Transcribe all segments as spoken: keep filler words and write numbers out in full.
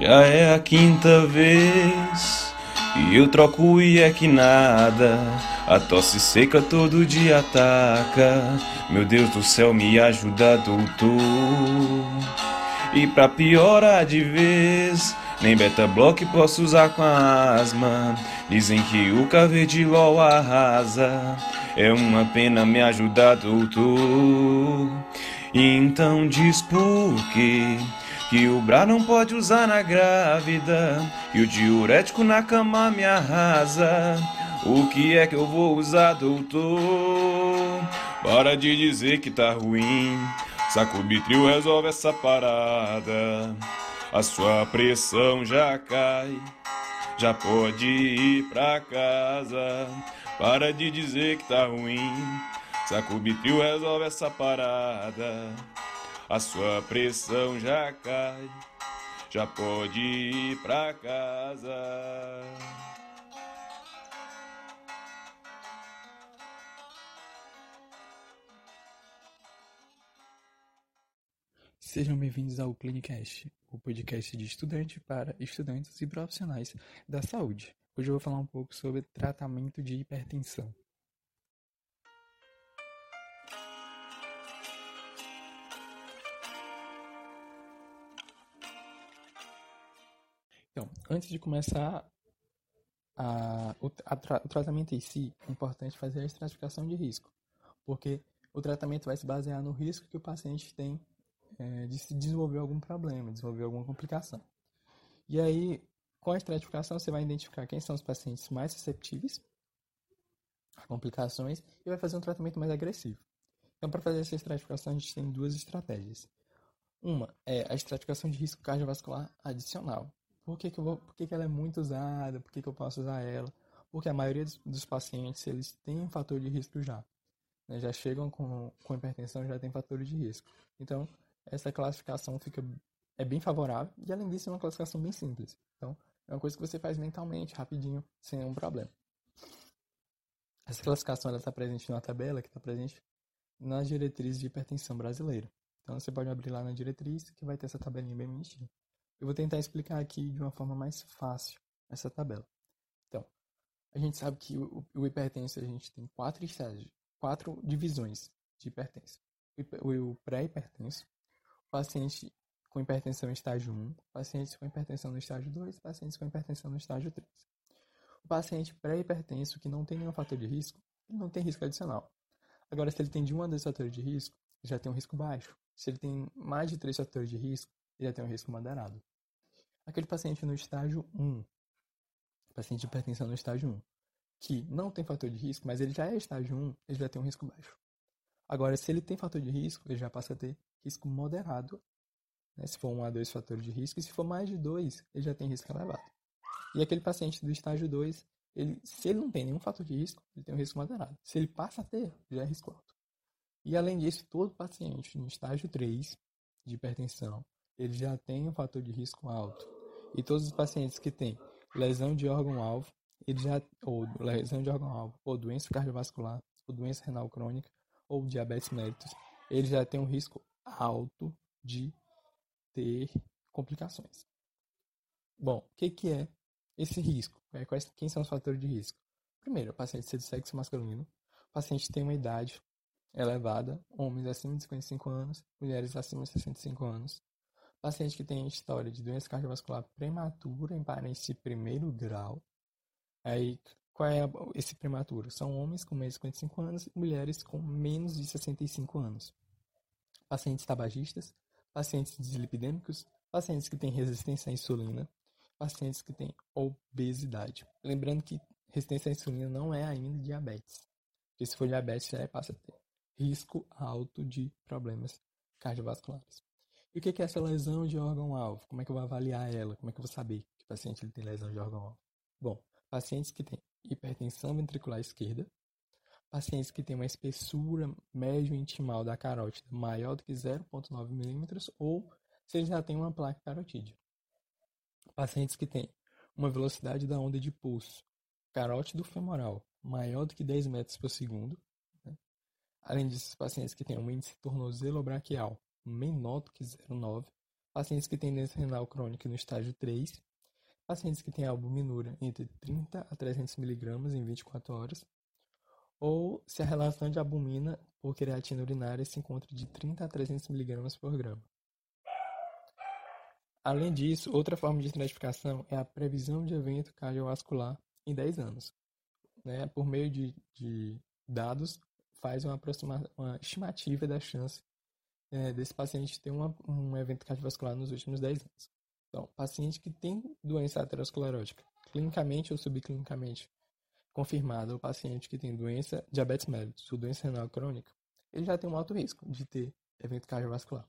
Já é a quinta vez e eu troco e é que nada. A tosse seca todo dia ataca. Meu Deus do céu, me ajuda, doutor. E pra piorar de vez, nem beta-bloque posso usar com a asma. Dizem que o carvedilol arrasa. É uma pena, me ajudar, doutor. Então diz por quê que o Bra não pode usar na grávida e o diurético na cama me arrasa. O que é que eu vou usar, doutor? Para de dizer que tá ruim, sacubitril resolve essa parada. A sua pressão já cai, já pode ir pra casa. Para de dizer que tá ruim, sacubitril resolve essa parada. A sua pressão já cai, já pode ir pra casa. Sejam bem-vindos ao Clinicast, o podcast de estudante para estudantes e profissionais da saúde. Hoje eu vou falar um pouco sobre tratamento de hipertensão. Então, antes de começar a, o, a tra, o tratamento em si, é importante fazer a estratificação de risco, porque o tratamento vai se basear no risco que o paciente tem é, de se desenvolver algum problema, desenvolver alguma complicação. E aí, com a estratificação, você vai identificar quem são os pacientes mais susceptíveis a complicações e vai fazer um tratamento mais agressivo. Então, para fazer essa estratificação, a gente tem duas estratégias. Uma é a estratificação de risco cardiovascular adicional. Por que que eu vou, por que que ela é muito usada? Por que que eu posso usar ela? Porque a maioria dos, dos pacientes, eles têm um fator de risco já. Né? Já chegam com, com hipertensão, já tem fator de risco. Então, essa classificação fica, é bem favorável e, além disso, é uma classificação bem simples. Então, é uma coisa que você faz mentalmente, rapidinho, sem nenhum problema. Essa classificação está presente na tabela, que está presente nas diretrizes de hipertensão brasileira. Então, você pode abrir lá na diretriz, que vai ter essa tabelinha bem bonitinha. Eu vou tentar explicar aqui de uma forma mais fácil essa tabela. Então, a gente sabe que o, o hipertenso, a gente tem quatro estágios, quatro divisões de hipertenso. O, o pré-hipertenso, paciente com hipertensão no estágio um, pacientes com hipertensão no estágio dois, pacientes com hipertensão no estágio três. O paciente pré-hipertenso que não tem nenhum fator de risco, ele não tem risco adicional. Agora, se ele tem de um a dois fatores de risco, já tem um risco baixo. Se ele tem mais de três fatores de risco, ele já tem um risco moderado. Aquele paciente no estágio um, paciente de hipertensão no estágio um, que não tem fator de risco, mas ele já é estágio um, ele já tem um risco baixo. Agora, se ele tem fator de risco, ele já passa a ter risco moderado, né? Se for um a dois fatores de risco, e se for mais de dois, ele já tem risco elevado. E aquele paciente do estágio dois, ele, se ele não tem nenhum fator de risco, ele tem um risco moderado. Se ele passa a ter, já é risco alto. E além disso, todo paciente no estágio três de hipertensão, ele já tem um fator de risco alto. E todos os pacientes que têm lesão de órgão-alvo, ele já, ou lesão de órgão-alvo, ou doença cardiovascular, ou doença renal crônica, ou diabetes mellitus, ele já tem um risco alto de ter complicações. Bom, o que, que é esse risco? Quais, quem são os fatores de risco? Primeiro, o paciente ser do sexo masculino, o paciente tem uma idade elevada, homens acima de cinquenta e cinco anos, mulheres acima de sessenta e cinco anos, paciente que tem história de doença cardiovascular prematura em parentes de primeiro grau. Aí, qual é esse prematuro? São homens com menos de cinquenta e cinco anos e mulheres com menos de sessenta e cinco anos. Pacientes tabagistas, pacientes dislipidêmicos, pacientes que têm resistência à insulina, pacientes que têm obesidade. Lembrando que resistência à insulina não é ainda diabetes. Porque se for diabetes, já passa a ter risco alto de problemas cardiovasculares. E o que é essa lesão de órgão-alvo? Como é que eu vou avaliar ela? Como é que eu vou saber que o paciente ele tem lesão de órgão-alvo? Bom, pacientes que têm hipertensão ventricular esquerda, pacientes que têm uma espessura médio-intimal da carótida maior do que zero vírgula nove milímetros ou se eles já têm uma placa carotídea. Pacientes que têm uma velocidade da onda de pulso carótido femoral maior do que dez metros por segundo. Né? Além disso, pacientes que têm um índice tornozelo braquial menor do que zero vírgula nove pacientes que têm doença renal crônica no estágio três, pacientes que têm albuminúria entre trinta a trezentos miligramas em vinte e quatro horas, ou se a relação de albumina por creatina urinária se encontra de trinta a trezentos miligramas por grama. Além disso, outra forma de estratificação é a previsão de evento cardiovascular em dez anos. Né? Por meio de, de dados, faz uma, aproxima, uma estimativa da chance é, desse paciente ter uma, um evento cardiovascular nos últimos dez anos. Então, paciente que tem doença aterosclerótica, clinicamente ou subclinicamente confirmada, ou paciente que tem doença diabetes mellitus ou doença renal crônica, ele já tem um alto risco de ter evento cardiovascular.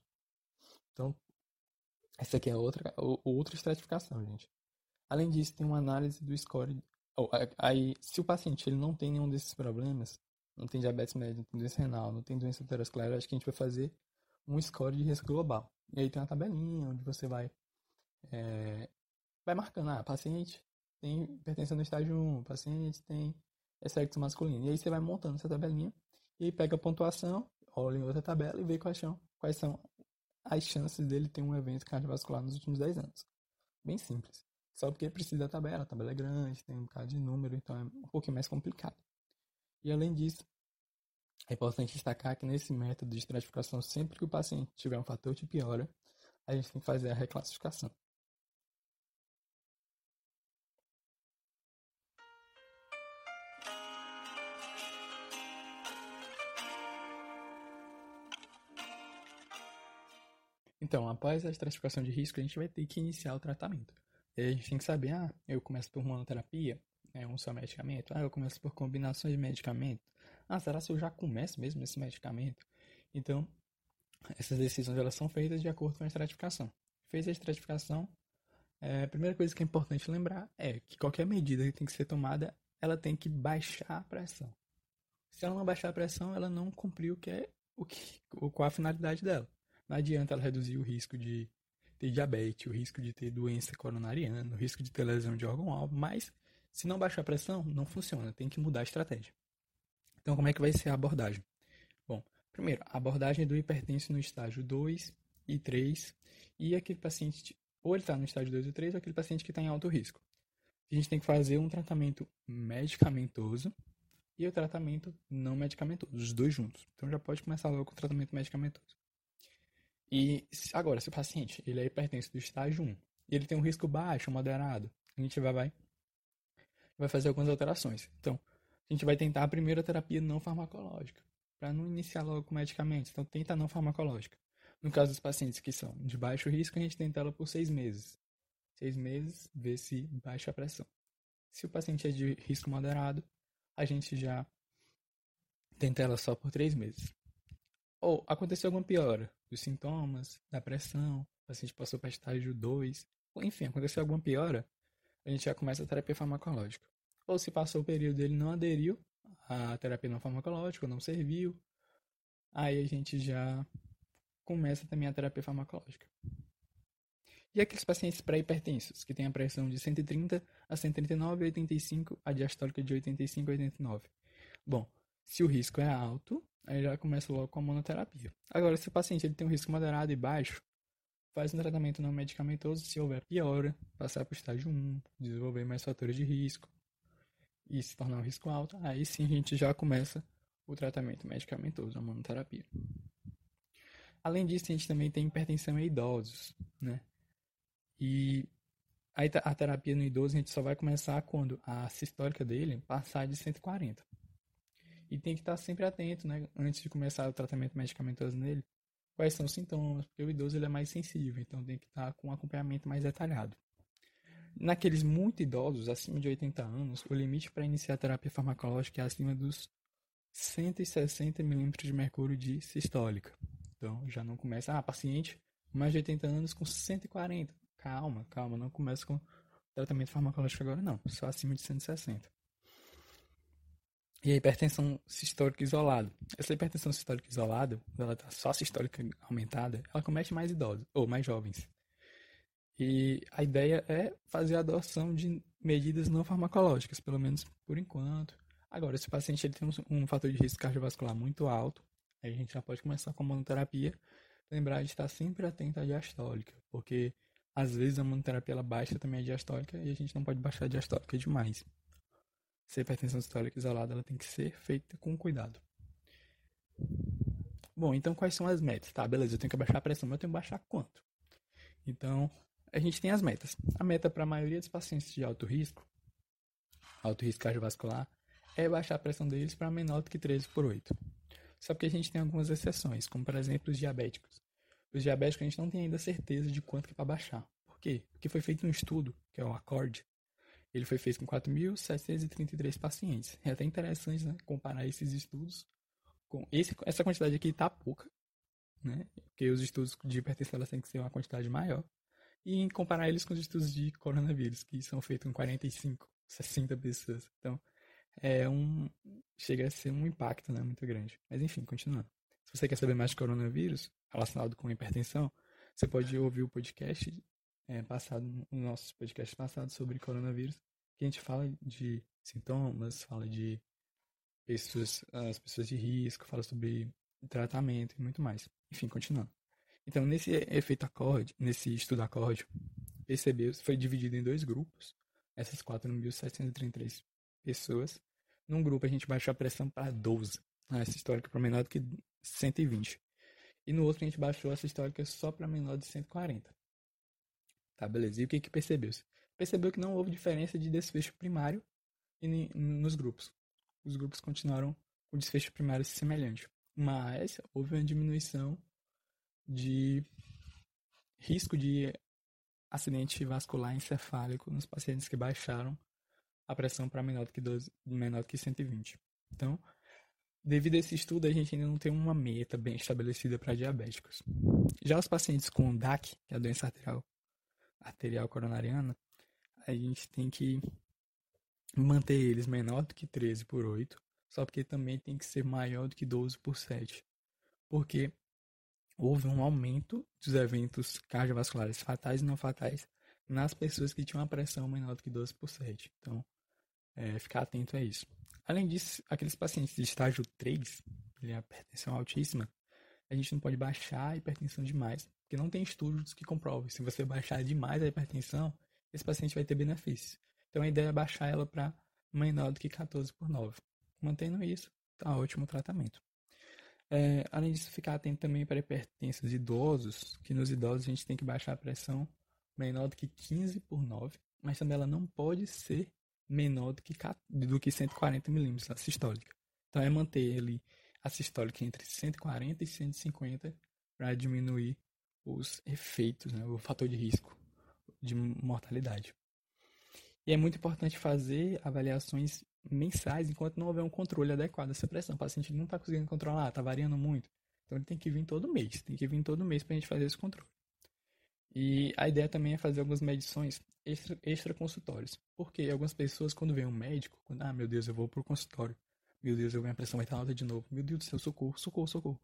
Então, essa aqui é outra, outra estratificação, gente. Além disso, tem uma análise do score. Oh, aí, se o paciente ele não tem nenhum desses problemas, não tem diabetes mellitus, não tem doença renal, não tem doença aterosclerótica, a gente vai fazer um score de risco global. E aí tem uma tabelinha onde você vai É, vai marcando, ah, paciente tem hipertensão no estágio um, paciente tem sexo masculino. E aí você vai montando essa tabelinha e aí pega a pontuação, olha em outra tabela e vê quais são, quais são as chances dele ter um evento cardiovascular nos últimos dez anos. Bem simples. Só porque precisa da tabela, a tabela é grande, tem um bocado de número, então é um pouquinho mais complicado. E além disso, é importante destacar que nesse método de estratificação, sempre que o paciente tiver um fator de piora, a gente tem que fazer a reclassificação. Então, após a estratificação de risco, a gente vai ter que iniciar o tratamento. E a gente tem que saber, ah, eu começo por monoterapia, é um só medicamento. Ah, eu começo por combinações de medicamento. Ah, será se eu já começo mesmo esse medicamento? Então, essas decisões elas são feitas de acordo com a estratificação. Fez a estratificação, é, a primeira coisa que é importante lembrar é que qualquer medida que tem que ser tomada, ela tem que baixar a pressão. Se ela não baixar a pressão, ela não cumpriu o que é, o que, qual a finalidade dela. Não adianta ela reduzir o risco de ter diabetes, o risco de ter doença coronariana, o risco de ter lesão de órgão-alvo, mas se não baixar a pressão, não funciona, tem que mudar a estratégia. Então, como é que vai ser a abordagem? Bom, primeiro, a abordagem do hipertenso no estágio dois e três, e aquele paciente, ou ele está no estágio dois ou três, ou aquele paciente que está em alto risco. A gente tem que fazer um tratamento medicamentoso e o tratamento não medicamentoso, os dois juntos. Então, já pode começar logo com o tratamento medicamentoso. E agora, se o paciente ele é hipertenso do estágio um, e ele tem um risco baixo, moderado, a gente vai, vai, vai fazer algumas alterações. Então, a gente vai tentar a primeira terapia não farmacológica, para não iniciar logo com medicamentos. Então, tenta a não farmacológica. No caso dos pacientes que são de baixo risco, a gente tenta ela por seis meses. Seis meses, ver se baixa a pressão. Se o paciente é de risco moderado, a gente já tenta ela só por três meses. Ou aconteceu alguma piora dos sintomas, da pressão, o paciente passou para estágio dois, ou enfim, aconteceu alguma piora, a gente já começa a terapia farmacológica. Ou se passou o período e ele não aderiu à terapia não farmacológica, ou não serviu, aí a gente já começa também a terapia farmacológica. E aqueles pacientes pré-hipertensos, que têm a pressão de cento e trinta a cento e trinta e nove, oitenta e cinco, a diastólica de oitenta e cinco a oitenta e nove. Bom, se o risco é alto, aí já começa logo com a monoterapia. Agora, se o paciente ele tem um risco moderado e baixo, faz um tratamento não medicamentoso, se houver piora, passar para o estágio um, desenvolver mais fatores de risco e se tornar um risco alto, aí sim a gente já começa o tratamento medicamentoso, a monoterapia. Além disso, a gente também tem hipertensão em idosos, né? E a terapia no idoso a gente só vai começar quando a sistólica dele passar de cento e quarenta. E tem que estar sempre atento, né, antes de começar o tratamento medicamentoso nele, quais são os sintomas, porque o idoso ele é mais sensível, então tem que estar com um acompanhamento mais detalhado. Naqueles muito idosos, acima de oitenta anos, o limite para iniciar a terapia farmacológica é acima dos cento e sessenta milímetros de mercúrio de sistólica. Então, já não começa, ah, paciente, mais de oitenta anos com cento e quarenta. Calma, calma, não começa com tratamento farmacológico agora, não, só acima de cento e sessenta. E a hipertensão sistólica isolada. Essa hipertensão sistólica isolada, ela está só sistólica aumentada, ela comete mais idosos, ou mais jovens. E a ideia é fazer a adoção de medidas não farmacológicas, pelo menos por enquanto. Agora, se o paciente ele tem um, um fator de risco cardiovascular muito alto, aí a gente já pode começar com a monoterapia lembrar de estar sempre atento à diastólica, porque às vezes a monoterapia ela baixa também a diastólica e a gente não pode baixar a diastólica demais. Se a hipertensão sistólica isolada, ela tem que ser feita com cuidado. Bom, então quais são as metas? Tá, beleza, eu tenho que baixar a pressão, mas eu tenho que baixar quanto? Então, a gente tem as metas. A meta para a maioria dos pacientes de alto risco, alto risco cardiovascular, é baixar a pressão deles para menor do que treze por oito. Só que a gente tem algumas exceções, como por exemplo os diabéticos. Os diabéticos a gente não tem ainda certeza de quanto que é para baixar. Por quê? Porque foi feito um estudo, que é o Accord. Ele foi feito com quatro mil setecentos e trinta e três pacientes. É até interessante, né, comparar esses estudos com... Esse, essa quantidade aqui está pouca, né? Porque os estudos de hipertensão elas têm que ser uma quantidade maior. E comparar eles com os estudos de coronavírus, que são feitos com quarenta e cinco, sessenta pessoas. Então, é um... chega a ser um impacto, né, muito grande. Mas enfim, continuando. Se você quer saber mais de coronavírus relacionado com hipertensão, você pode ouvir o podcast é, passado, o nosso podcast passado sobre coronavírus, que a gente fala de sintomas, fala de pessoas, as pessoas de risco, fala sobre tratamento e muito mais. Enfim, continuando. Então, nesse efeito Accord, nesse estudo Accord, percebeu, foi dividido em dois grupos, essas quatro mil setecentos e trinta e três pessoas. Num grupo a gente baixou a pressão para doze, né, essa histórica para menor do que cento e vinte. E no outro a gente baixou essa histórica só para menor de cento e quarenta. Tá, beleza. E o que que percebeu-se? Percebeu que não houve diferença de desfecho primário nos grupos. Os grupos continuaram com desfecho primário semelhante. Mas houve uma diminuição de risco de acidente vascular encefálico nos pacientes que baixaram a pressão para menor do que doze, menor do que cento e vinte. Então, devido a esse estudo, a gente ainda não tem uma meta bem estabelecida para diabéticos. Já os pacientes com D A C, que é a doença arterial, arterial coronariana, a gente tem que manter eles menor do que treze por oito, só porque também tem que ser maior do que doze por sete, porque houve um aumento dos eventos cardiovasculares fatais e não fatais nas pessoas que tinham uma pressão menor do que doze por sete. Então, é, ficar atento a isso. Além disso, aqueles pacientes de estágio três, que é a hipertensão altíssima, a gente não pode baixar a hipertensão demais, porque não tem estudos que comprovem. Se você baixar demais a hipertensão, esse paciente vai ter benefício. Então, a ideia é baixar ela para menor do que quatorze por nove. Mantendo isso, está ótimo o tratamento. É, além disso, ficar atento também para hipertensos idosos, que nos idosos a gente tem que baixar a pressão menor do que quinze por nove, mas também ela não pode ser menor do que, do que cento e quarenta milímetros a sistólica. Então é manter ali a sistólica entre cento e quarenta e cento e cinquenta para diminuir os efeitos, né, o fator de risco de mortalidade. E é muito importante fazer avaliações mensais enquanto não houver um controle adequado dessa pressão. O paciente não está conseguindo controlar, está variando muito. Então ele tem que vir todo mês, tem que vir todo mês para a gente fazer esse controle. E a ideia também é fazer algumas medições extra, extra consultórios. Porque algumas pessoas, quando vem um médico, quando, ah, meu Deus, eu vou pro consultório, meu Deus, eu, minha pressão vai estar alta de novo, meu Deus do céu, socorro, socorro, socorro.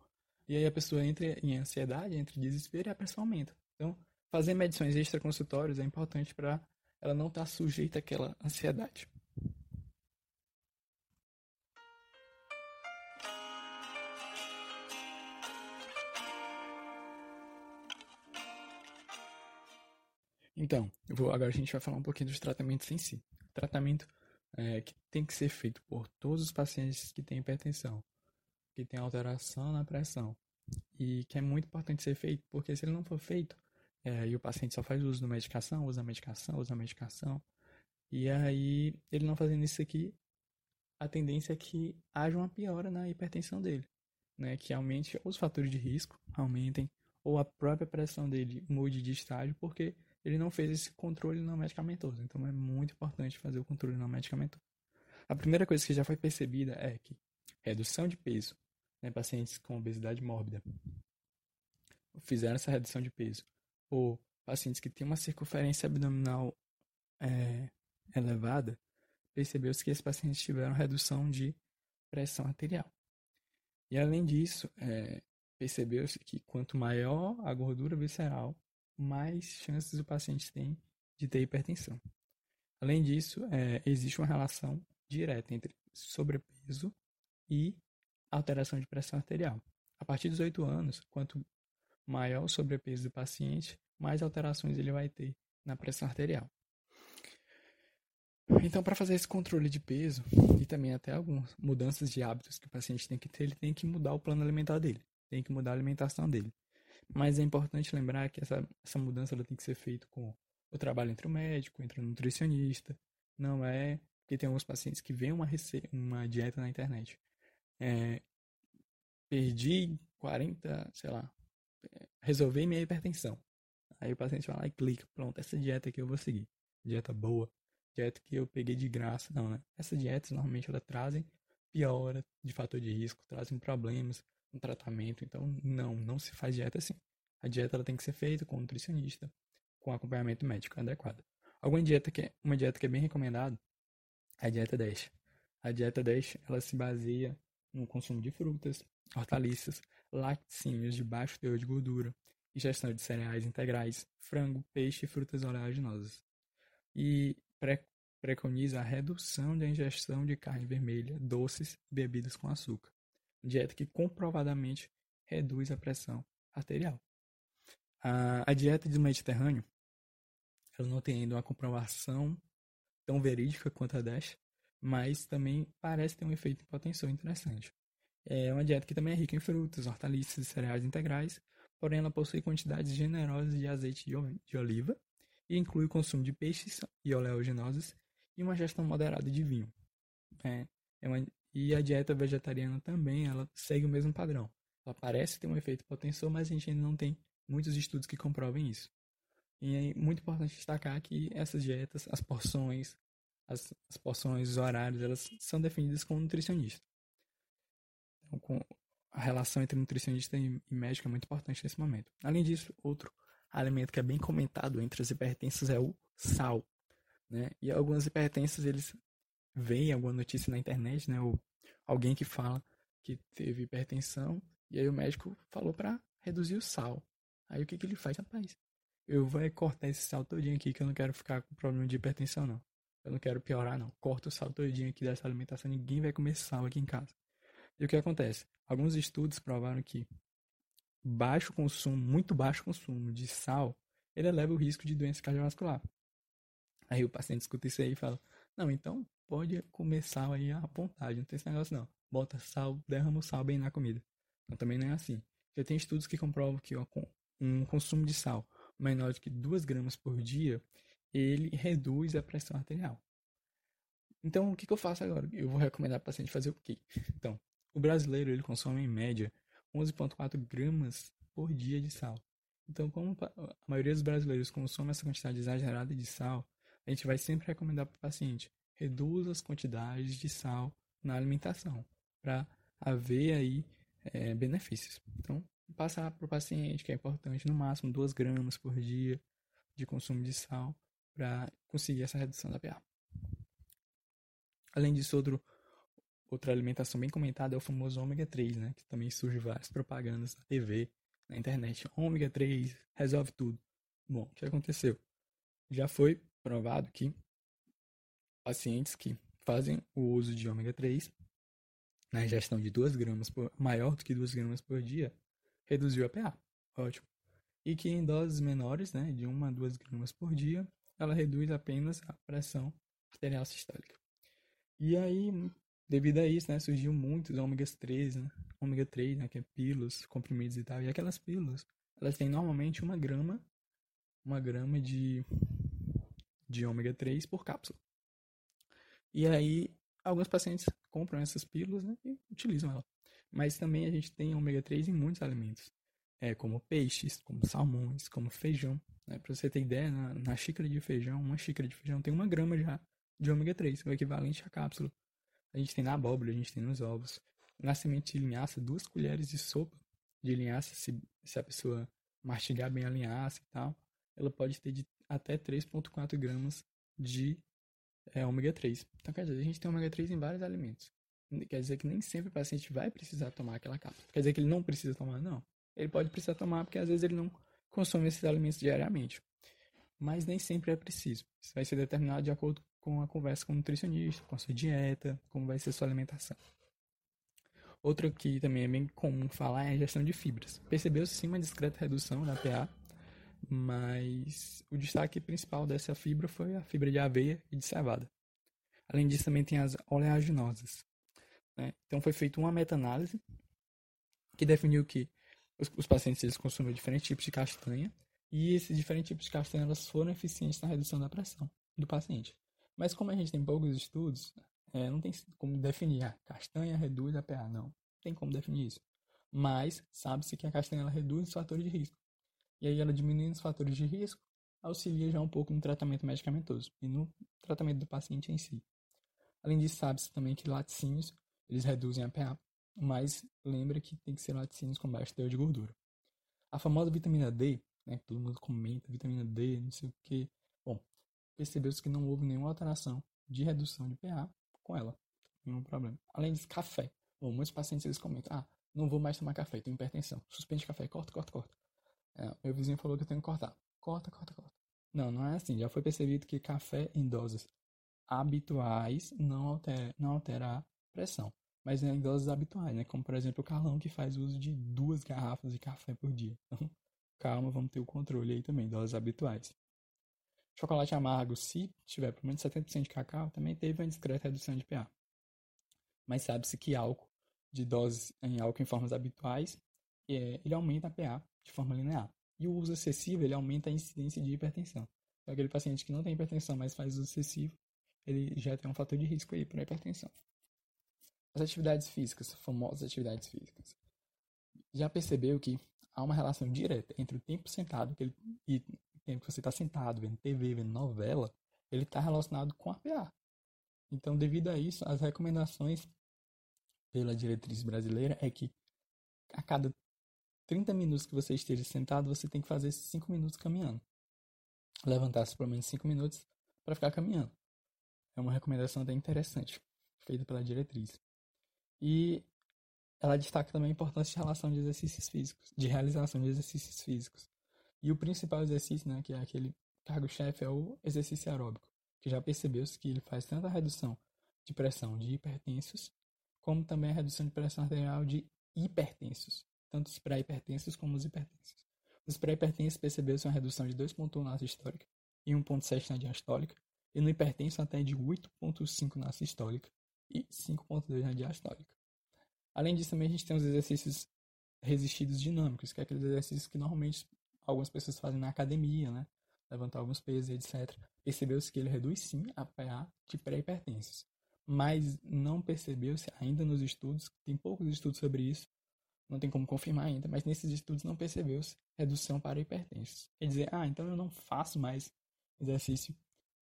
E aí a pessoa entra em ansiedade, entra em desespero e a pressão aumenta. Então, fazer medições extra consultórios é importante para ela não estar sujeita àquela ansiedade. Então, vou, agora a gente vai falar um pouquinho dos tratamentos em si. Tratamento é, que tem que ser feito por todos os pacientes que têm hipertensão, que têm alteração na pressão, e que é muito importante ser feito, porque se ele não for feito, é, e o paciente só faz uso da medicação, usa a medicação, usa a medicação, e aí ele não fazendo isso aqui, a tendência é que haja uma piora na hipertensão dele, né, que aumente os fatores de risco, aumentem, ou a própria pressão dele mude de estágio, porque ele não fez esse controle não medicamentoso. Então, é muito importante fazer o controle não medicamentoso. A primeira coisa que já foi percebida é que redução de peso, né, pacientes com obesidade mórbida fizeram essa redução de peso, ou pacientes que têm uma circunferência abdominal é, elevada, percebeu-se que esses pacientes tiveram redução de pressão arterial. E, além disso, é, percebeu-se que quanto maior a gordura visceral, mais chances o paciente tem de ter hipertensão. Além disso, é, existe uma relação direta entre sobrepeso e alteração de pressão arterial. A partir dos oito anos, quanto maior o sobrepeso do paciente, mais alterações ele vai ter na pressão arterial. Então, para fazer esse controle de peso e também até algumas mudanças de hábitos que o paciente tem que ter, ele tem que mudar o plano alimentar dele, tem que mudar a alimentação dele. Mas é importante lembrar que essa, essa mudança ela tem que ser feita com o trabalho entre o médico, entre o nutricionista. Não é porque tem alguns pacientes que veem uma, rece- uma dieta na internet. É, perdi quarenta, sei lá, resolvi minha hipertensão. Aí o paciente vai lá e clica, pronto, essa dieta aqui eu vou seguir. Dieta boa, dieta que eu peguei de graça. Não, né? Essas dietas normalmente elas trazem piora de fator de risco, trazem problemas no tratamento. Então, não, não se faz dieta assim. A dieta ela tem que ser feita com um nutricionista, com acompanhamento médico adequado. Alguma dieta que é, uma dieta que é bem recomendada é a dieta DASH. A dieta DASH ela se baseia no consumo de frutas, hortaliças, laticínios de baixo teor de gordura, ingestão de cereais integrais, frango, peixe e frutas oleaginosas. E pre- preconiza a redução da ingestão de carne vermelha, doces e bebidas com açúcar. Dieta que comprovadamente reduz a pressão arterial. A, a dieta do Mediterrâneo ela não tem ainda uma comprovação tão verídica quanto a DASH, mas também parece ter um efeito hipotensor interessante. É uma dieta que também é rica em frutas, hortaliças e cereais integrais, porém ela possui quantidades generosas de azeite de oliva e inclui o consumo de peixes e oleaginosas e uma ingestão moderada de vinho. É, é uma, e a dieta vegetariana também ela segue o mesmo padrão. Ela parece ter um efeito hipotensor, mas a gente ainda não tem muitos estudos que comprovem isso. E é muito importante destacar que essas dietas, as porções, as, as porções, os horários, elas são definidas com o nutricionista. Então, com a relação entre nutricionista e médico é muito importante nesse momento. Além disso, outro alimento que é bem comentado entre os hipertensos é o sal, né? E alguns hipertensos, eles veem alguma notícia na internet, né? Ou alguém que fala que teve hipertensão, e aí o médico falou para reduzir o sal. Aí o que, que ele faz? Rapaz, eu vou cortar esse sal todinho aqui, que eu não quero ficar com problema de hipertensão, não. Eu não quero piorar, não. Corta o sal todinho aqui dessa alimentação, ninguém vai comer sal aqui em casa. E o que acontece? Alguns estudos provaram que baixo consumo, muito baixo consumo de sal, ele eleva o risco de doença cardiovascular. Aí o paciente escuta isso aí e fala, não, então pode comer sal aí à vontade, não tem esse negócio não. Bota sal, derrama o sal bem na comida. Então também não é assim. Já tem estudos que comprovam que um consumo de sal menor do que duas gramas por dia, ele reduz a pressão arterial. Então, o que, que eu faço agora? Eu vou recomendar para o paciente fazer o quê? Então, o brasileiro ele consome, em média, onze vírgula quatro gramas por dia de sal. Então, como a maioria dos brasileiros consome essa quantidade exagerada de sal, a gente vai sempre recomendar para o paciente, reduza as quantidades de sal na alimentação, para haver aí é, benefícios. Então, passar para o paciente, que é importante, no máximo duas gramas por dia de consumo de sal para conseguir essa redução da pH. Além disso, outro, outra alimentação bem comentada é o famoso ômega três, né? Que também surge várias propagandas na T V, na internet. Ômega três resolve tudo. Bom, o que aconteceu? Já foi provado que pacientes que fazem o uso de ômega três na ingestão de duas gramas, por, maior do que duas gramas por dia, reduziu a pH, ótimo. E que em doses menores, né, de uma a duas gramas por dia, ela reduz apenas a pressão arterial sistólica. E aí, devido a isso, né, surgiu muitos ômegas três, né, ômega três, né, que é pílulas, comprimidos e tal. E aquelas pílulas, elas têm normalmente uma grama, uma grama de, de ômega três por cápsula. E aí, alguns pacientes compram essas pílulas, né, e utilizam ela. Mas também a gente tem ômega três em muitos alimentos, é, como peixes, como salmões, como feijão. Né? Para você ter ideia, na, na xícara de feijão, uma xícara de feijão tem uma grama já de ômega três, o equivalente à cápsula. A gente tem na abóbora, a gente tem nos ovos. Na semente de linhaça, duas colheres de sopa de linhaça, se, se a pessoa mastigar bem a linhaça e tal, ela pode ter de até três vírgula quatro gramas de é, ômega três. Então, quer dizer, a gente tem ômega três em vários alimentos. Quer dizer que nem sempre o paciente vai precisar tomar aquela cápsula. Quer dizer que ele não precisa tomar, não. Ele pode precisar tomar porque às vezes ele não consome esses alimentos diariamente. Mas nem sempre é preciso. Isso vai ser determinado de acordo com a conversa com o nutricionista, com a sua dieta, como vai ser a sua alimentação. Outro que também é bem comum falar é a ingestão de fibras. Percebeu-se sim uma discreta redução na pH, mas o destaque principal dessa fibra foi a fibra de aveia e de cevada. Além disso, também tem as oleaginosas, né? Então, foi feita uma meta-análise que definiu que os, os pacientes eles consumem diferentes tipos de castanha e esses diferentes tipos de castanha elas foram eficientes na redução da pressão do paciente. Mas como a gente tem poucos estudos, é, não tem como definir a castanha reduz a pH, não. Não tem como definir isso. Mas sabe-se que a castanha ela reduz os fatores de risco. E aí ela diminuindo os fatores de risco, auxilia já um pouco no tratamento medicamentoso e no tratamento do paciente em si. Além disso, sabe-se também que laticínios, eles reduzem a pH, mas lembra que tem que ser laticínios com baixo teor de gordura. A famosa vitamina D, né, que todo mundo comenta, vitamina D, não sei o quê. Bom, percebeu-se que não houve nenhuma alteração de redução de pH com ela, nenhum problema. Além disso, café. Bom, muitos pacientes eles comentam, ah, não vou mais tomar café, tenho hipertensão, suspende café, corta, corta, corta. É, meu vizinho falou que eu tenho que cortar. Corta, corta, corta. Não, não é assim. Já foi percebido que café em doses habituais não altera, não altera a pressão. Mas em doses habituais, né? Como, por exemplo, o Carlão, que faz uso de duas garrafas de café por dia. Então, calma, vamos ter o controle aí também, doses habituais. Chocolate amargo, se tiver pelo menos setenta por cento de cacau, também teve uma discreta redução de pH. Mas sabe-se que álcool, de doses em álcool em formas habituais, é, ele aumenta a pH de forma linear. E o uso excessivo, ele aumenta a incidência de hipertensão. Então, aquele paciente que não tem hipertensão, mas faz uso excessivo, ele já tem um fator de risco aí para a hipertensão. As atividades físicas, famosas atividades físicas. Já percebeu que há uma relação direta entre o tempo sentado que ele, e o tempo que você está sentado, vendo T V, vendo novela, ele está relacionado com a pH. Então, devido a isso, as recomendações pela diretriz brasileira é que a cada trinta minutos que você esteja sentado, você tem que fazer cinco minutos caminhando. Levantar-se pelo menos cinco minutos para ficar caminhando. É uma recomendação até interessante, feita pela diretriz. E ela destaca também a importância de relação de exercícios físicos, de realização de exercícios físicos. E o principal exercício, né, que é aquele cargo-chefe, é o exercício aeróbico, que já percebeu-se que ele faz tanto a redução de pressão de hipertensos, como também a redução de pressão arterial de hipertensos, tanto os pré-hipertensos como os hipertensos. Os pré-hipertensos percebeu-se uma redução de dois vírgula um na sistólica e um vírgula sete na diastólica, e no hipertenso até de oito vírgula cinco na sistólica e cinco vírgula dois na diastólica. Além disso, também a gente tem os exercícios resistidos dinâmicos, que é aqueles exercícios que normalmente algumas pessoas fazem na academia, né? Levantar alguns pesos, etcétera. Percebeu-se que ele reduz sim a pH de pré-hipertensos, mas não percebeu-se ainda nos estudos, tem poucos estudos sobre isso, não tem como confirmar ainda, mas nesses estudos não percebeu-se redução para hipertensos. Quer dizer, ah, então eu não faço mais exercício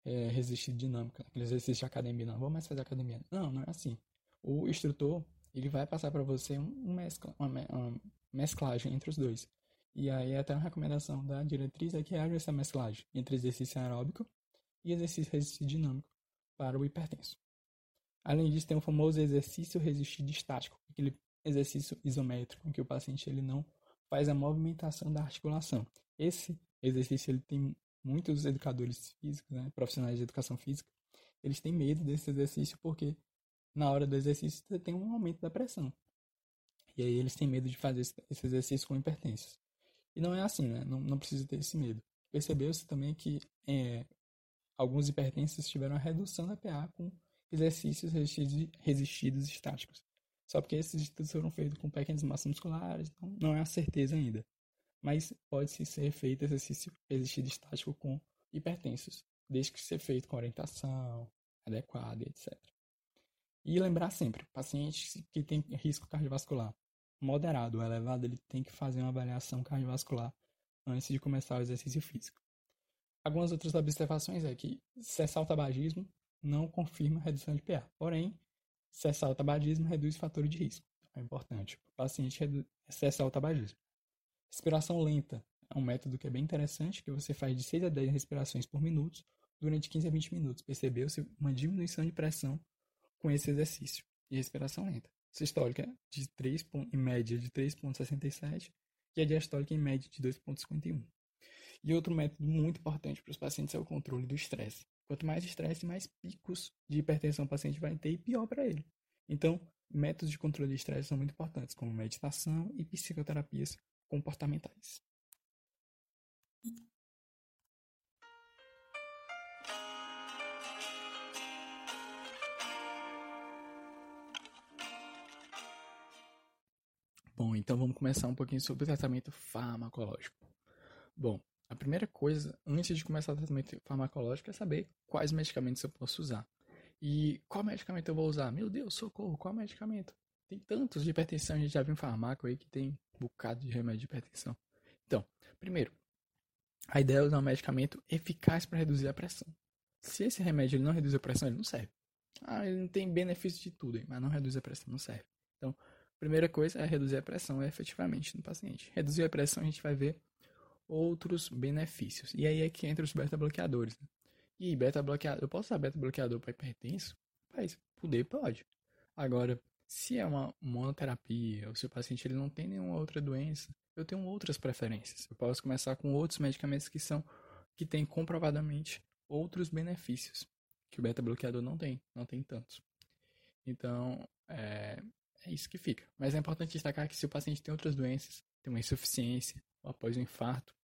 é, resistido dinâmico, aquele exercício de academia, não vou mais fazer academia. Não, não é assim. O instrutor, ele vai passar para você um mescla, uma, uma mesclagem entre os dois. E aí até uma recomendação da diretriz é que haja essa mesclagem entre exercício aeróbico e exercício resistido dinâmico para o hipertenso. Além disso, tem o famoso exercício resistido estático, que ele exercício isométrico, em que o paciente ele não faz a movimentação da articulação. Esse exercício ele tem muitos educadores físicos, né, profissionais de educação física, eles têm medo desse exercício porque na hora do exercício você tem um aumento da pressão. E aí eles têm medo de fazer esse exercício com hipertensos. E não é assim, né? Não, não precisa ter esse medo. Percebeu-se também que é, alguns hipertensos tiveram a redução da pH com exercícios resistidos, resistidos estáticos. Só porque esses estudos foram feitos com pequenas massas musculares, então não é uma certeza ainda. Mas pode-se ser feito exercício resistido estático com hipertensos, desde que seja feito com orientação adequada, etcétera. E lembrar sempre, pacientes que têm risco cardiovascular moderado ou elevado, ele tem que fazer uma avaliação cardiovascular antes de começar o exercício físico. Algumas outras observações é que cessar o tabagismo não confirma redução de pH, porém, cessar o tabagismo reduz fator de risco. É importante. O paciente redu... cessar o tabagismo. Respiração lenta é um método que é bem interessante, que você faz de seis a dez respirações por minuto durante quinze a vinte minutos. Percebeu-se uma diminuição de pressão com esse exercício. E respiração lenta. Sistólica de três, em média de três vírgula sessenta e sete e a diastólica em média de dois vírgula cinquenta e um. E outro método muito importante para os pacientes é o controle do estresse. Quanto mais estresse, mais picos de hipertensão o paciente vai ter e pior para ele. Então, Métodos de controle de estresse são muito importantes, como meditação e psicoterapias comportamentais. Bom, então vamos começar um pouquinho sobre o tratamento farmacológico. Bom, a primeira coisa, antes de começar o tratamento farmacológico, é saber quais medicamentos eu posso usar. E qual medicamento eu vou usar? Meu Deus, socorro, qual medicamento? Tem tantos de hipertensão, a gente já viu um farmáco aí que tem um bocado de remédio de hipertensão. Então, primeiro, a ideia é usar um medicamento eficaz para reduzir a pressão. Se esse remédio ele não reduz a pressão, ele não serve. Ah, ele não tem benefício de tudo, mas não reduz a pressão, não serve. Então, a primeira coisa é reduzir a pressão efetivamente no paciente. Reduzir a pressão, a gente vai ver outros benefícios. E aí é que entra os beta-bloqueadores, né? E beta-bloqueador, eu posso usar beta-bloqueador para hipertenso? Mas poder, pode. Agora, se é uma monoterapia, ou se o paciente ele não tem nenhuma outra doença, eu tenho outras preferências. Eu posso começar com outros medicamentos que são, que têm comprovadamente outros benefícios, que o beta-bloqueador não tem, não tem tantos. Então, é, é isso que fica. Mas é importante destacar que se o paciente tem outras doenças, tem uma insuficiência, ou após um infarto,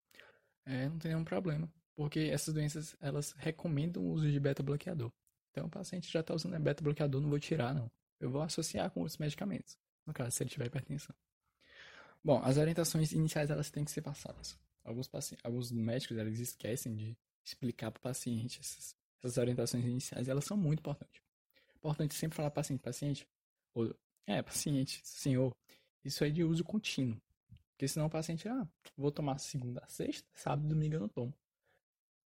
é, não tem nenhum problema. Porque essas doenças, elas recomendam o uso de beta-bloqueador. Então, o paciente já está usando beta-bloqueador, não vou tirar, não. Eu vou associar com outros medicamentos, no caso, se ele tiver hipertensão. Bom, as orientações iniciais, elas têm que ser passadas. Alguns, paci- alguns médicos, eles esquecem de explicar para o paciente essas, essas orientações iniciais. Elas são muito importantes. Importante sempre falar paciente, paciente, ou, é, paciente, senhor, isso é de uso contínuo. Porque senão o paciente, ah, vou tomar segunda a sexta, sábado, domingo eu não tomo.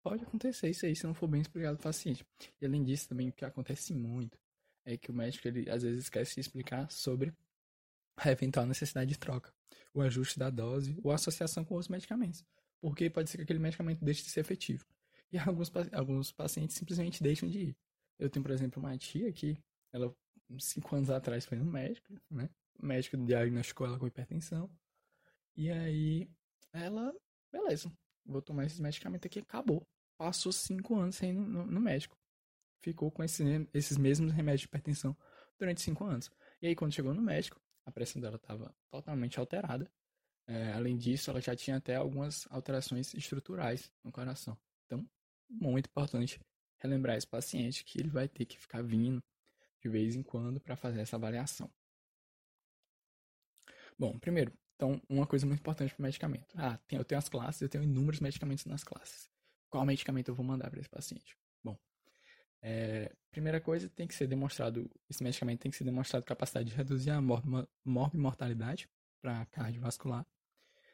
Pode acontecer isso aí se não for bem explicado ao paciente. E além disso também, o que acontece muito é que o médico, ele às vezes esquece de explicar sobre a eventual necessidade de troca, o ajuste da dose ou a associação com outros medicamentos. Porque pode ser que aquele medicamento deixe de ser efetivo. E alguns, alguns pacientes simplesmente deixam de ir. Eu tenho, por exemplo, uma tia que, ela, cinco anos atrás, foi no médico, né? O médico diagnosticou ela com hipertensão. E aí, ela, beleza, vou tomar esse medicamento aqui, acabou. Passou cinco anos sem ir no, no, no médico. Ficou com esse, esses mesmos remédios de hipertensão durante cinco anos. E aí, quando chegou no médico, a pressão dela estava totalmente alterada. É, além disso, ela já tinha até algumas alterações estruturais no coração. Então, muito importante relembrar esse paciente que ele vai ter que ficar vindo de vez em quando para fazer essa avaliação. Bom, primeiro, então, uma coisa muito importante para o medicamento. Ah, eu tenho as classes, eu tenho inúmeros medicamentos nas classes. Qual medicamento eu vou mandar para esse paciente? Bom, é, primeira coisa, tem que ser demonstrado, esse medicamento tem que ser demonstrado capacidade de reduzir a morbimortalidade para cardiovascular,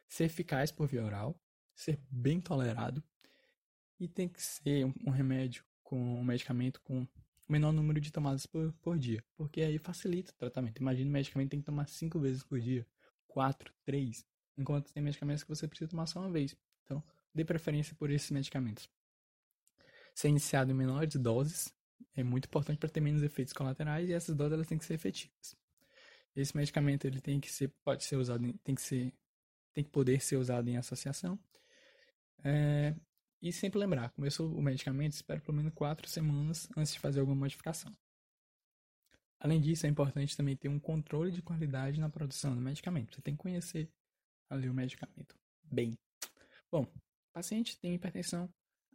ser eficaz por via oral, ser bem tolerado, e tem que ser um, um remédio, com um medicamento com o menor número de tomadas por, por dia, porque aí facilita o tratamento. Imagina o medicamento tem que tomar cinco vezes por dia, quatro, três, enquanto tem medicamentos que você precisa tomar só uma vez. Então, dê preferência por esses medicamentos. Ser iniciado em menores doses é muito importante para ter menos efeitos colaterais, e essas doses elas têm que ser efetivas. Esse medicamento ele tem que ser, pode ser usado, em, tem que ser, tem que poder ser usado em associação. É, e sempre lembrar, começou o medicamento, espero pelo menos quatro semanas antes de fazer alguma modificação. Além disso, é importante também ter um controle de qualidade na produção do medicamento. Você tem que conhecer ali o medicamento bem. Bom, paciente tem hipertensão,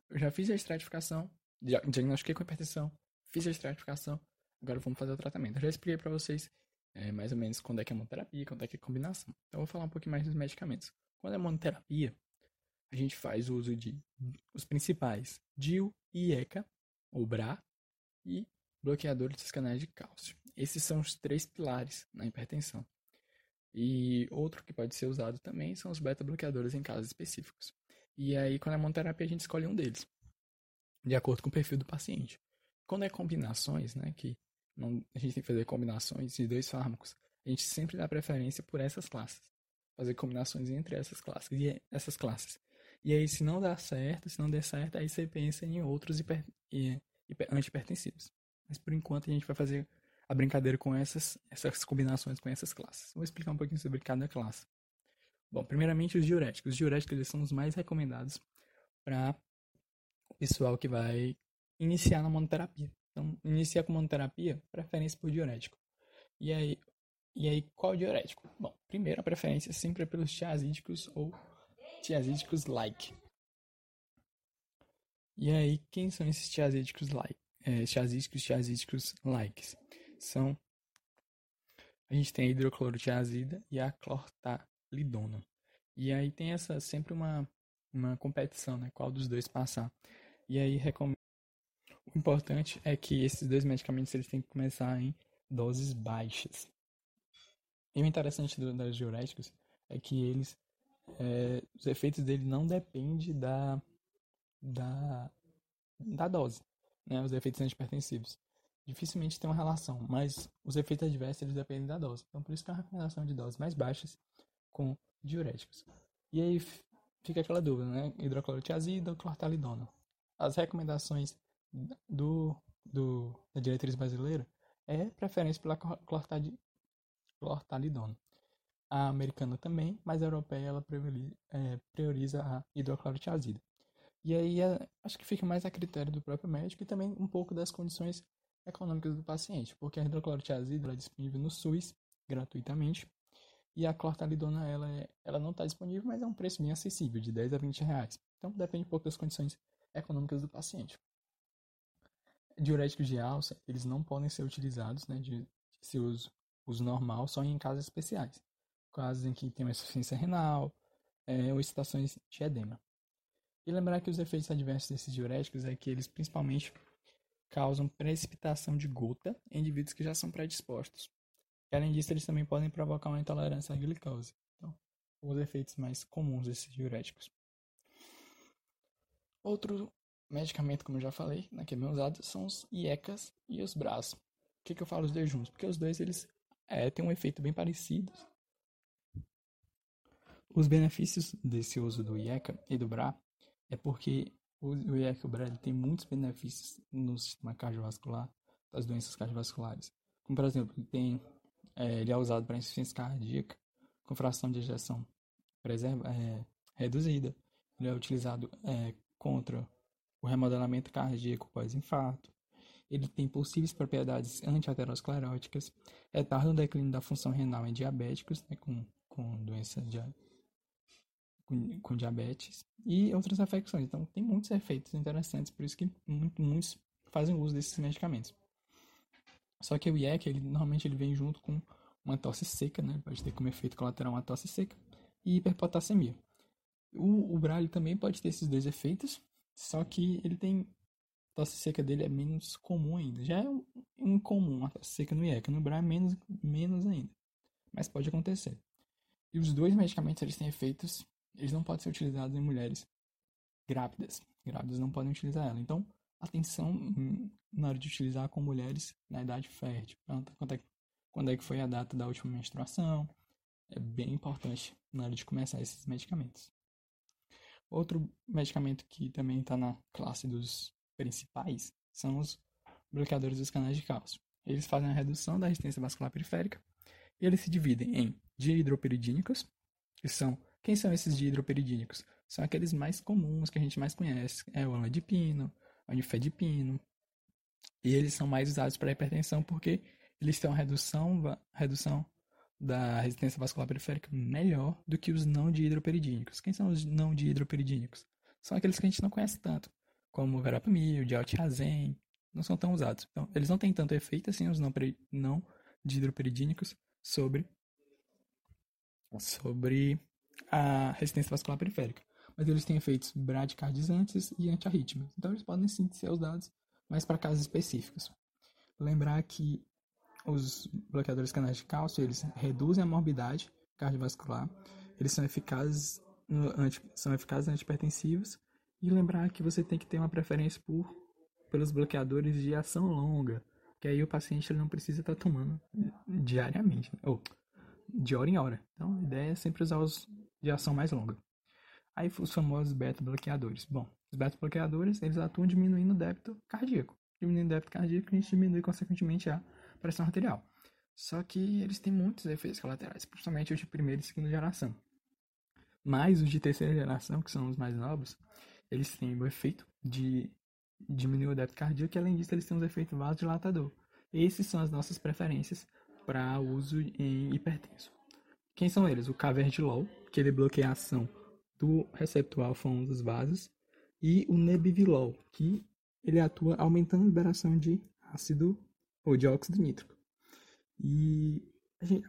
eu já fiz a estratificação, diagnostiquei com hipertensão, fiz a estratificação, agora vamos fazer o tratamento. Eu já expliquei para vocês é, mais ou menos quando é que é monoterapia, quando é que é combinação. Então, eu vou falar um pouquinho mais dos medicamentos. Quando é monoterapia, a gente faz uso de os principais, D I U e E C A, ou B R A, e bloqueadores dos canais de cálcio. Esses são os três pilares na hipertensão. E outro que pode ser usado também são os beta-bloqueadores em casos específicos. E aí, quando é monoterapia, a gente escolhe um deles, de acordo com o perfil do paciente. Quando é combinações, né, que não, a gente tem que fazer combinações de dois fármacos, a gente sempre dá preferência por essas classes. Fazer combinações entre essas classes. E, essas classes. E aí, se não dá certo, se não der certo, aí você pensa em outros hiper, hiper, antihipertensivos. Mas, por enquanto, a gente vai fazer a brincadeira com essas, essas combinações com essas classes. Vou explicar um pouquinho sobre cada classe. Bom, primeiramente os diuréticos. Os diuréticos eles são os mais recomendados para o pessoal que vai iniciar na monoterapia. Então, iniciar com monoterapia, preferência por diurético. E aí, e aí qual diurético? Bom, primeiro a preferência sempre é pelos tiazídicos ou tiazídicos-like. E aí, quem são esses tiazídicos-like? É, tiazídicos, tiazídicos-likes? São... A gente tem a hidroclorotiazida e a clortalidona. E aí tem essa sempre uma, uma competição, né? Qual dos dois passar. E aí recomendo... O importante é que esses dois medicamentos eles têm que começar em doses baixas. E o interessante do, dos diuréticos é que eles... É, os efeitos deles não dependem da, da, da dose, né? Os efeitos antipertensivos dificilmente tem uma relação, mas os efeitos adversos eles dependem da dose. Então, por isso que é uma recomendação de doses mais baixas com diuréticos. E aí fica aquela dúvida, né? Hidroclorotiazida ou clortalidona? As recomendações do, do, da diretriz brasileira é preferência pela clortalidona. A americana também, mas a europeia ela prioriza a hidroclorotiazida. E aí acho que fica mais a critério do próprio médico e também um pouco das condições econômicas do paciente, porque a hidroclorotiazida é disponível no SUS gratuitamente e a clortalidona ela, é, ela não está disponível, mas é um preço bem acessível, de dez a vinte reais. Então depende um pouco das condições econômicas do paciente. Diuréticos de alça, eles não podem ser utilizados, né, de, de seu uso, uso normal, só em casos especiais, casos em que tem uma insuficiência renal é, ou excitações de edema. E lembrar que os efeitos adversos desses diuréticos é que eles principalmente causam precipitação de gota em indivíduos que já são predispostos. E, além disso, eles também podem provocar uma intolerância à glicose. Então, os efeitos mais comuns desses diuréticos. Outro medicamento, como eu já falei, né, que é bem usado, são os I E C As e os B R A S. Por que, que eu falo os dois juntos? Porque os dois eles é, têm um efeito bem parecido. Os benefícios desse uso do I E C A e do B R A é porque o I E C A e o B R A tem muitos benefícios no sistema cardiovascular, das doenças cardiovasculares. Como, por exemplo, ele, tem, é, ele é usado para insuficiência cardíaca, com fração de ejeção preserva, é, reduzida. Ele é utilizado é, contra o remodelamento cardíaco pós-infarto. Ele tem possíveis propriedades antiateroscleróticas, retarda o declínio da função renal em diabéticos, né, com, com doença diabética. Com, com diabetes e outras afecções. Então, tem muitos efeitos interessantes, por isso que muito, muitos fazem uso desses medicamentos. Só que o I E C, ele, normalmente, ele vem junto com uma tosse seca, né? Pode ter como efeito colateral uma tosse seca e hiperpotassemia. O, o B R A também pode ter esses dois efeitos, só que ele tem... A tosse seca dele é menos comum ainda. Já é um, incomum a tosse seca no I E C, no B R A é menos, menos ainda. Mas pode acontecer. E os dois medicamentos, eles têm efeitos... Eles não podem ser utilizados em mulheres grávidas. Grávidas não podem utilizar ela. Então, atenção na hora de utilizar com mulheres na idade fértil. Quando é, quando é que foi a data da última menstruação. É bem importante na hora de começar esses medicamentos. Outro medicamento que também está na classe dos principais são os bloqueadores dos canais de cálcio. Eles fazem a redução da resistência vascular periférica e eles se dividem em dihidropiridínicos, que são... Quem são esses dihidropiridínicos? São aqueles mais comuns, que a gente mais conhece. É o anlodipino, o nifedipino. E eles são mais usados para hipertensão porque eles têm uma redução, redução da resistência vascular periférica melhor do que os não dihidropiridínicos. Quem são os não dihidropiridínicos? São aqueles que a gente não conhece tanto, como o verapamil, o dialtiazem, não são tão usados. Então, eles não têm tanto efeito assim, os não, não dihidropiridínicos, sobre... sobre... a resistência vascular periférica, mas eles têm efeitos bradicardizantes e antiarrítmicos, então eles podem sim ser usados, mas para casos específicos. Lembrar que os bloqueadores de canais de cálcio, eles reduzem a morbidade cardiovascular, eles são eficazes, anti, são eficazes antipertensivos, e lembrar que você tem que ter uma preferência por, pelos bloqueadores de ação longa, que aí o paciente ele não precisa estar tomando diariamente, ou de hora em hora. Então a ideia é sempre usar os de ação mais longa. Aí os famosos beta-bloqueadores. Bom, os beta-bloqueadores, eles atuam diminuindo o débito cardíaco. Diminuindo o débito cardíaco, a gente diminui, consequentemente, a pressão arterial. Só que eles têm muitos efeitos colaterais, principalmente os de primeira e segunda geração. Mas os de terceira geração, que são os mais novos, eles têm o efeito de diminuir o débito cardíaco e, além disso, eles têm um efeito vasodilatador. Essas são as nossas preferências para uso em hipertenso. Quem são eles? O carvedilol, que ele bloqueia a ação do receptor alfa um dos vasos, e o nebivilol, que ele atua aumentando a liberação de ácido ou dióxido nítrico. E a gente,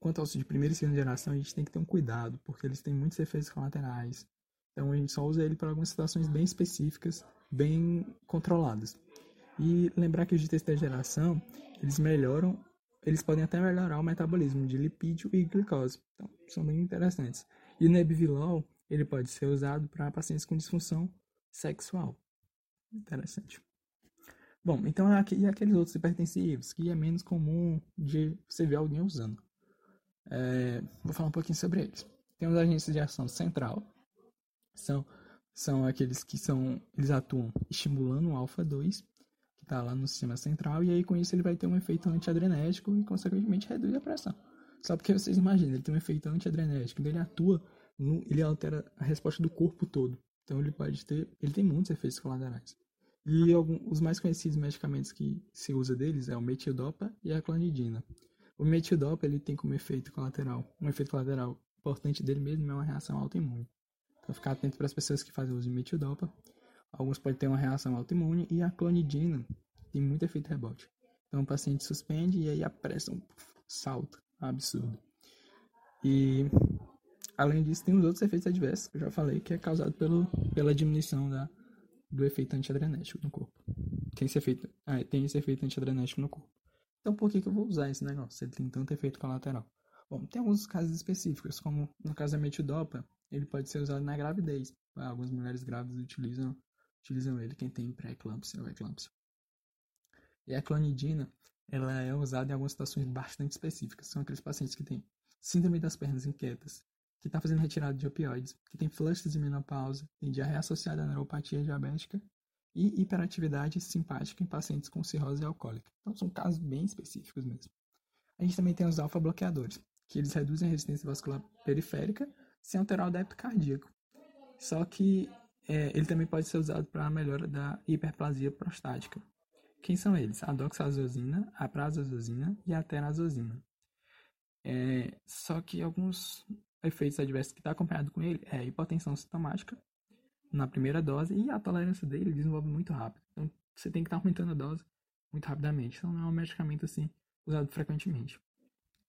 quanto aos de primeira e segunda geração, a gente tem que ter um cuidado, porque eles têm muitos efeitos colaterais. Então a gente só usa ele para algumas situações bem específicas, bem controladas. E lembrar que os de terceira geração, eles melhoram, eles podem até melhorar o metabolismo de lipídio e glicose. Então são bem interessantes. E o nebivilol, ele pode ser usado para pacientes com disfunção sexual. Interessante. Bom, então e aqueles outros hipertensivos, que é menos comum de você ver alguém usando. É, vou falar um pouquinho sobre eles. Tem os agentes de ação central, são, são aqueles que são, eles atuam estimulando o alfa dois, que está lá no sistema central, e aí com isso ele vai ter um efeito antiadrenérgico e consequentemente reduz a pressão. Só porque vocês imaginam, ele tem um efeito antiadrenérgico, então ele atua, no, ele altera a resposta do corpo todo. Então ele pode ter, ele tem muitos efeitos colaterais. E alguns, os mais conhecidos medicamentos que se usa deles é o metildopa e a clonidina. O metildopa, ele tem como efeito colateral, um efeito colateral importante dele mesmo é uma reação autoimune. Então ficar atento para as pessoas que fazem uso de metildopa. Alguns podem ter uma reação autoimune, e a clonidina tem muito efeito rebote. Então o paciente suspende e aí a pressão salta, absurdo. E além disso tem os outros efeitos adversos, que eu já falei, que é causado pelo, pela diminuição da, do efeito antiadrenérgico no corpo. Tem esse efeito, ah, tem esse efeito antiadrenérgico no corpo. Então, por que, que eu vou usar esse negócio se ele tem tanto efeito colateral? Bom, tem alguns casos específicos, como no caso da metildopa, ele pode ser usado na gravidez. Algumas mulheres grávidas utilizam, utilizam ele, quem tem pré-eclâmpsia ou eclâmpsia. E a clonidina, ela é usada em algumas situações bastante específicas. São aqueles pacientes que têm síndrome das pernas inquietas, que está fazendo retirada de opioides, que tem flushes de menopausa, tem diarreia associada à neuropatia diabética, e hiperatividade simpática em pacientes com cirrose alcoólica. Então, são casos bem específicos mesmo. A gente também tem os alfa-bloqueadores, que eles reduzem a resistência vascular periférica sem alterar o débito cardíaco. Só que é, ele também pode ser usado para a melhora da hiperplasia prostática. Quem são eles? A doxazosina, a prazosina e a terazosina. É, só que alguns efeitos adversos que estão tá acompanhados com ele é a hipotensão sintomática, na primeira dose, e a tolerância dele desenvolve muito rápido. Então, você tem que estar tá aumentando a dose muito rapidamente. Então, não é um medicamento assim usado frequentemente.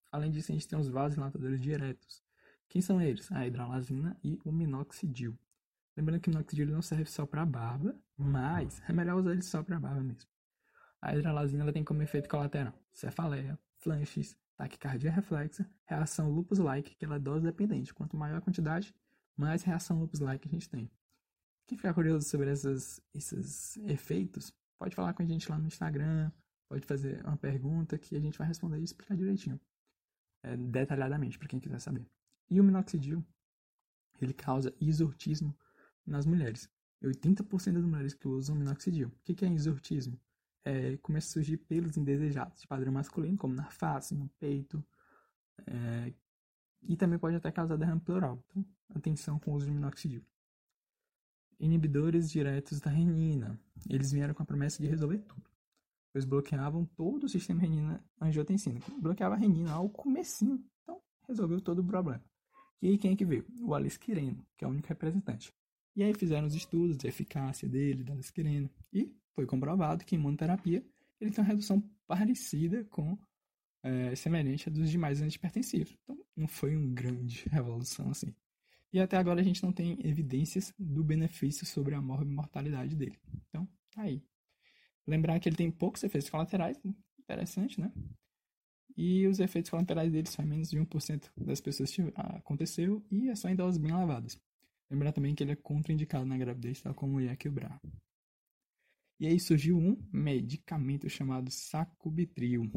Além disso, a gente tem os vasodilatadores diretos. Quem são eles? A hidralazina e o minoxidil. Lembrando que o minoxidil não serve só para barba, mas é melhor usar ele só para barba mesmo. A hidralazina ela tem como efeito colateral cefaleia, flanches, taquicardia reflexa, reação lupus-like, que ela é dose dependente. Quanto maior a quantidade, mais reação lupus-like a gente tem. Quem ficar curioso sobre essas, esses efeitos, pode falar com a gente lá no Instagram, pode fazer uma pergunta que a gente vai responder e explicar direitinho, é, detalhadamente, para quem quiser saber. E o minoxidil, ele causa exortismo nas mulheres. oitenta por cento das mulheres que usam minoxidil. O que, que é exortismo? É, começa a surgir pelos indesejados de padrão masculino, como na face, no peito, é, e também pode até causar derrame pleural. Então, atenção com o uso de minoxidil. Inibidores diretos da renina. Eles vieram com a promessa de resolver tudo. Eles bloqueavam todo o sistema renina-angiotensina. Bloqueava a renina ao comecinho. Então, resolveu todo o problema. E aí, quem é que veio? O alisquireno, que é o único representante. E aí fizeram os estudos de eficácia dele, da alisquireno. E foi comprovado que em imunoterapia ele tem uma redução parecida com, é, semelhante a dos demais antipertensivos. Então, não foi uma grande revolução assim. E até agora a gente não tem evidências do benefício sobre a morbimortalidade dele. Então, tá aí. Lembrar que ele tem poucos efeitos colaterais. Interessante, né? E os efeitos colaterais dele são menos de um por cento das pessoas que aconteceu. E é só em doses bem elevadas. Lembrar também que ele é contraindicado na gravidez, tal como o iaquilbrar. E aí surgiu um medicamento chamado sacubitril.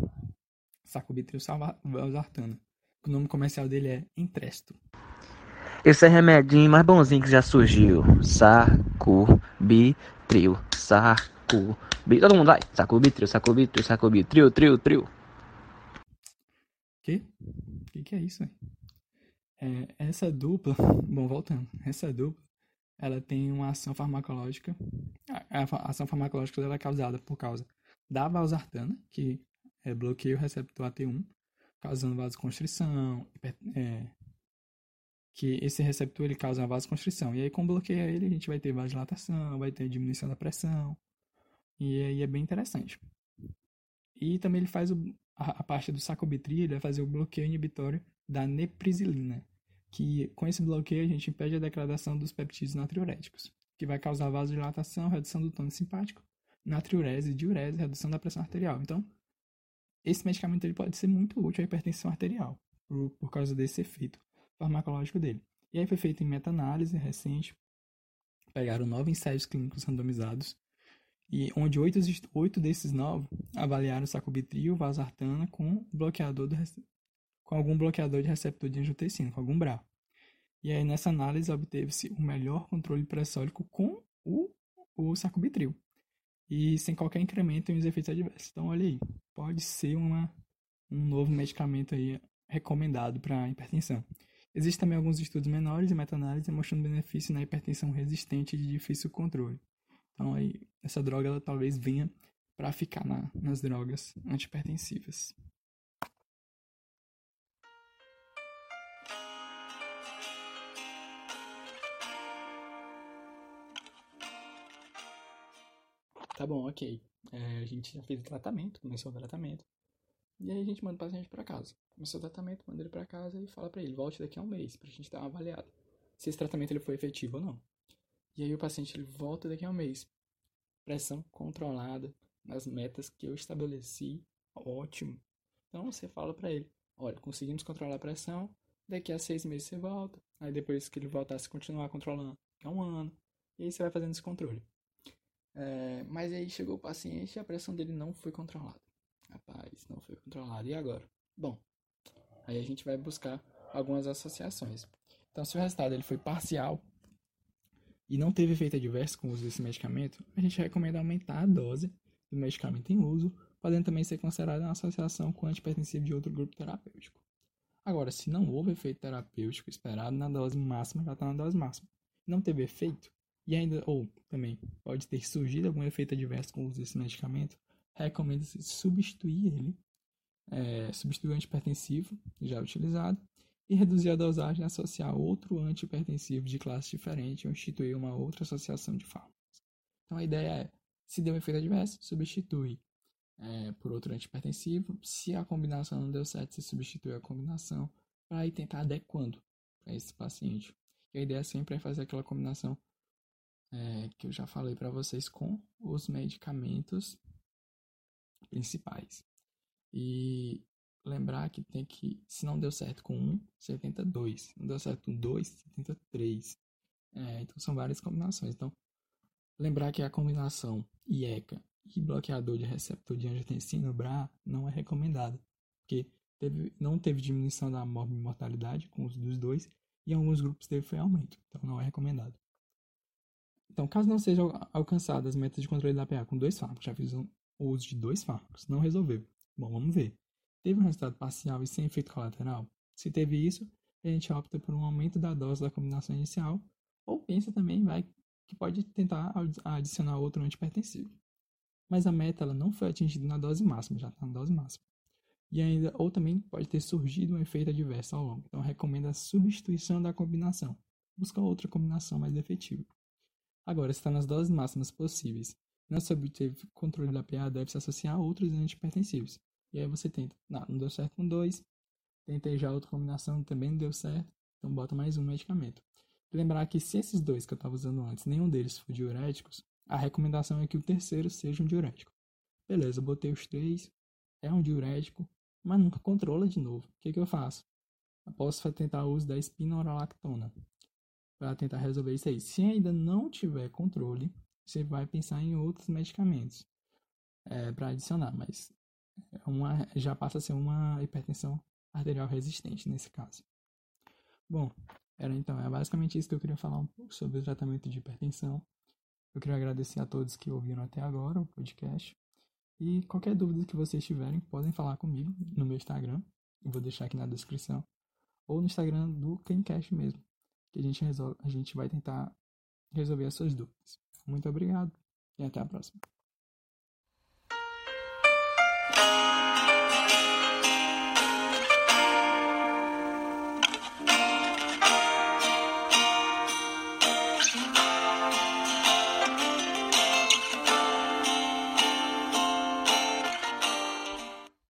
Sacubitril valsartana. O nome comercial dele é Entresto. Esse é remedinho mais bonzinho que já surgiu. Sacubitril, sacubitril. Todo mundo vai. Sacubitril, sacubitril, sacubitril, trio, trio. Que? Que que é isso, velho? É, essa dupla, bom, voltando. Essa dupla, ela tem uma ação farmacológica. A, a ação farmacológica dela é causada por causa da valsartana, que é, bloqueia o receptor A T um, causando vasoconstrição, é, que esse receptor ele causa uma vasoconstrição. E aí, com bloqueia ele, a gente vai ter vasodilatação, vai ter diminuição da pressão, e aí é bem interessante. E também ele faz o, a, a parte do sacubitril, ele vai fazer o bloqueio inibitório da neprilisina, que com esse bloqueio a gente impede a degradação dos peptídeos natriuréticos, que vai causar vasodilatação, redução do tônus simpático, natriurese, diurese, redução da pressão arterial. Então, esse medicamento ele pode ser muito útil à hipertensão arterial, por, por causa desse efeito farmacológico dele. E aí foi feito em meta-análise recente, pegaram nove ensaios clínicos randomizados, e onde oito, oito desses nove avaliaram sacubitril, valsartana com bloqueador do, com algum bloqueador de receptor de angiotensina, com algum B R A. E aí nessa análise obteve-se o melhor controle pressórico com o, o sacubitril, e sem qualquer incremento em os efeitos adversos. Então olha aí, pode ser uma, um novo medicamento aí recomendado para hipertensão. Existem também alguns estudos menores e meta-análise mostrando benefício na hipertensão resistente de difícil controle. Então aí, essa droga ela talvez venha para ficar na, nas drogas antihipertensivas. Tá bom, ok. É, a gente já fez o tratamento, começou o tratamento. E aí a gente manda o paciente para casa. Começou o tratamento, manda ele para casa e fala para ele, volte daqui a um mês pra gente dar uma avaliada se esse tratamento ele foi efetivo ou não. E aí o paciente ele volta daqui a um mês. Pressão controlada, nas metas que eu estabeleci, ótimo. Então você fala para ele, olha, conseguimos controlar a pressão, daqui a seis meses você volta. Aí depois que ele voltar, se continuar controlando, daqui a um ano. E aí você vai fazendo esse controle. É, mas aí chegou o paciente e a pressão dele não foi controlada. Rapaz, não foi controlada. E agora? Bom, aí a gente vai buscar algumas associações. Então, se o resultado ele foi parcial e não teve efeito adverso com o uso desse medicamento, a gente recomenda aumentar a dose do medicamento em uso, podendo também ser considerada uma associação com antipertensivo de outro grupo terapêutico. Agora, se não houve efeito terapêutico esperado na dose máxima, já está na dose máxima, não teve efeito, e ainda, ou também, pode ter surgido algum efeito adverso com o uso desse medicamento, recomenda-se substituir ele, é, substituir o antipertensivo já utilizado e reduzir a dosagem e associar outro antipertensivo de classe diferente ou instituir uma outra associação de fármacos. Então a ideia é, se deu um efeito adverso, substitui é, por outro antipertensivo, se a combinação não deu certo, se substitui a combinação, para tentar adequando para esse paciente. E a ideia sempre é fazer aquela combinação É, que eu já falei para vocês com os medicamentos principais. E lembrar que tem que, se não deu certo com um, você tenta dois. Se não deu certo com dois, você tenta três. É, então são várias combinações. Então, lembrar que a combinação I E C A e bloqueador de receptor de angiotensina, B R A A, não é recomendada, porque teve, não teve diminuição da morbimortalidade com os dos dois e em alguns grupos teve foi aumento. Então não é recomendado. Então, caso não sejam alcançadas as metas de controle da pH com dois fármacos, já fiz o uso de dois fármacos, não resolveu. Bom, vamos ver. Teve um resultado parcial e sem efeito colateral? Se teve isso, a gente opta por um aumento da dose da combinação inicial, ou pensa também vai, que pode tentar adicionar outro antipertensivo. Mas a meta ela não foi atingida na dose máxima, já está na dose máxima. E ainda, ou também pode ter surgido um efeito adverso ao longo. Então, recomenda a substituição da combinação. Busca outra combinação mais efetiva. Agora, se está nas doses máximas possíveis, não se obteve controle da pH, deve-se associar a outros antipertensivos. E aí você tenta, não, não deu certo com dois, tentei já outra combinação, também não deu certo, então bota mais um medicamento. Lembrar que se esses dois que eu estava usando antes, nenhum deles for diuréticos, a recomendação é que o terceiro seja um diurético. Beleza, eu botei os três, é um diurético, mas nunca controla de novo. O que, que eu faço? Eu posso tentar o uso da espinorolactona. Para tentar resolver isso aí. Se ainda não tiver controle, você vai pensar em outros medicamentos é, para adicionar, mas uma, já passa a ser uma hipertensão arterial resistente nesse caso. Bom, era então, é basicamente isso que eu queria falar um pouco sobre o tratamento de hipertensão. Eu queria agradecer a todos que ouviram até agora o podcast. E qualquer dúvida que vocês tiverem, podem falar comigo no meu Instagram, eu vou deixar aqui na descrição, ou no Instagram do Clinicast mesmo. Que a gente, resolve, a gente vai tentar resolver as suas dúvidas. Muito obrigado e até a próxima.